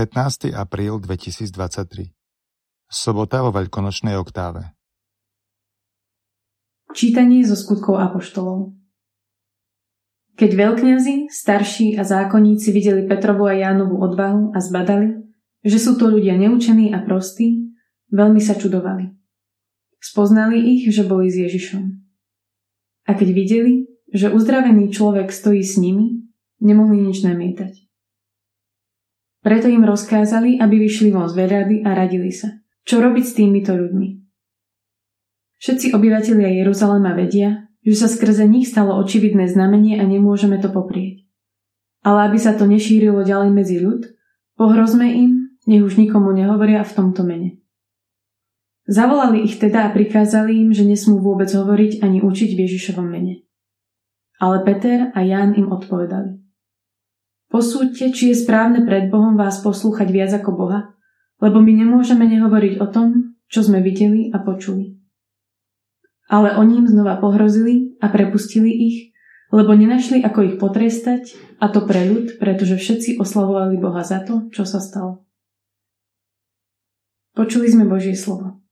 15. apríl 2023. Sobota vo Veľkonočnej oktáve. Čítanie zo skutkov apoštolov. Keď veľkňazi, starší a zákonníci videli Petrovu a Jánovu odvahu a zbadali, že sú to ľudia neučení a prostí, veľmi sa čudovali. Spoznali ich, že boli s Ježišom. A keď videli, že uzdravený človek stojí s nimi, nemohli nič namietať. Preto im rozkázali, aby vyšli von z veľrady a radili sa, čo robiť s týmito ľuďmi. Všetci obyvatelia Jeruzalema vedia, že sa skrze nich stalo očividné znamenie a nemôžeme to poprieť. Ale aby sa to nešírilo ďalej medzi ľud, pohrozme im, nech už nikomu nehovoria v tomto mene. Zavolali ich teda a prikázali im, že nesmú vôbec hovoriť ani učiť v Ježišovom mene. Ale Peter a Ján im odpovedali: Posúďte, či je správne pred Bohom vás poslúchať viac ako Boha, lebo my nemôžeme nehovoriť o tom, čo sme videli a počuli. Ale oni im znova pohrozili a prepustili ich, lebo nenašli, ako ich potrestať, a to pre ľud, pretože všetci oslavovali Boha za to, čo sa stalo. Počuli sme Božie slovo.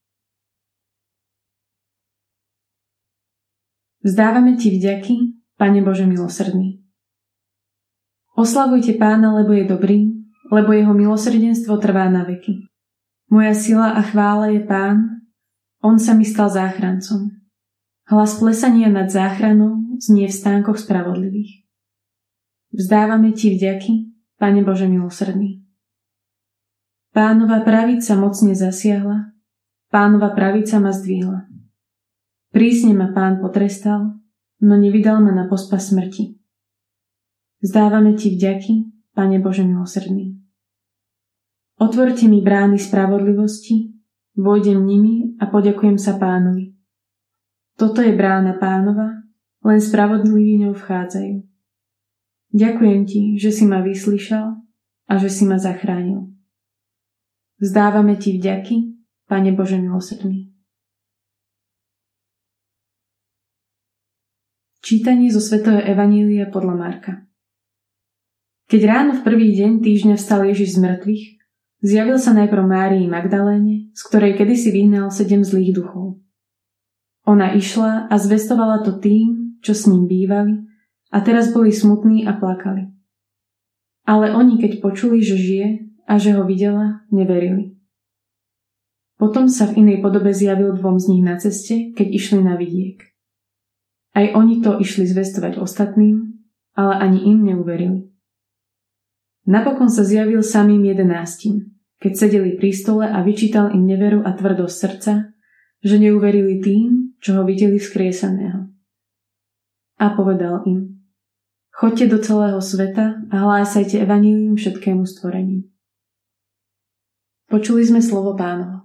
Vzdávame ti vďaky, Pane Bože milosrdný. Oslavujte Pána, lebo je dobrý, lebo jeho milosrdenstvo trvá na veky. Moja sila a chvála je Pán, on sa mi stal záchrancom. Hlas plesania nad záchranou znie v stánkoch spravodlivých. Vzdávame ti vďaky, Pane Bože milosrdný. Pánova pravica mocne zasiahla, Pánova pravica ma zdvihla. Prísne ma Pán potrestal, no nevydal ma na pospas smrti. Vzdávame ti vďaky, Pane Bože milosrdný. Otvorte mi brány spravodlivosti, vojdem nimi a poďakujem sa Pánovi. Toto je brána Pánova, len spravodliví ňou vchádzajú. Ďakujem ti, že si ma vyslyšal a že si ma zachránil. Vzdávame ti vďaky, Pane Bože milosrdný. Čítanie zo svätého evanjelia podľa Marka. Keď ráno v prvý deň týždňa vstal Ježiš z mŕtvych, zjavil sa najprv Márii Magdaléne, z ktorej kedysi vyhnal 7 zlých duchov. Ona išla a zvestovala to tým, čo s ním bývali, a teraz boli smutní a plakali. Ale oni, keď počuli, že žije a že ho videla, neverili. Potom sa v inej podobe zjavil 2 z nich na ceste, keď išli na vidiek. Aj oni to išli zvestovať ostatným, ale ani im neuverili. Napokon sa zjavil samým 11, keď sedeli pri stole a vyčítal im neveru a tvrdosť srdca, že neuverili tým, čo ho videli vzkriesaného. A povedal im: Choďte do celého sveta a hlásajte evanjelium všetkému stvoreniu. Počuli sme slovo Pánovo.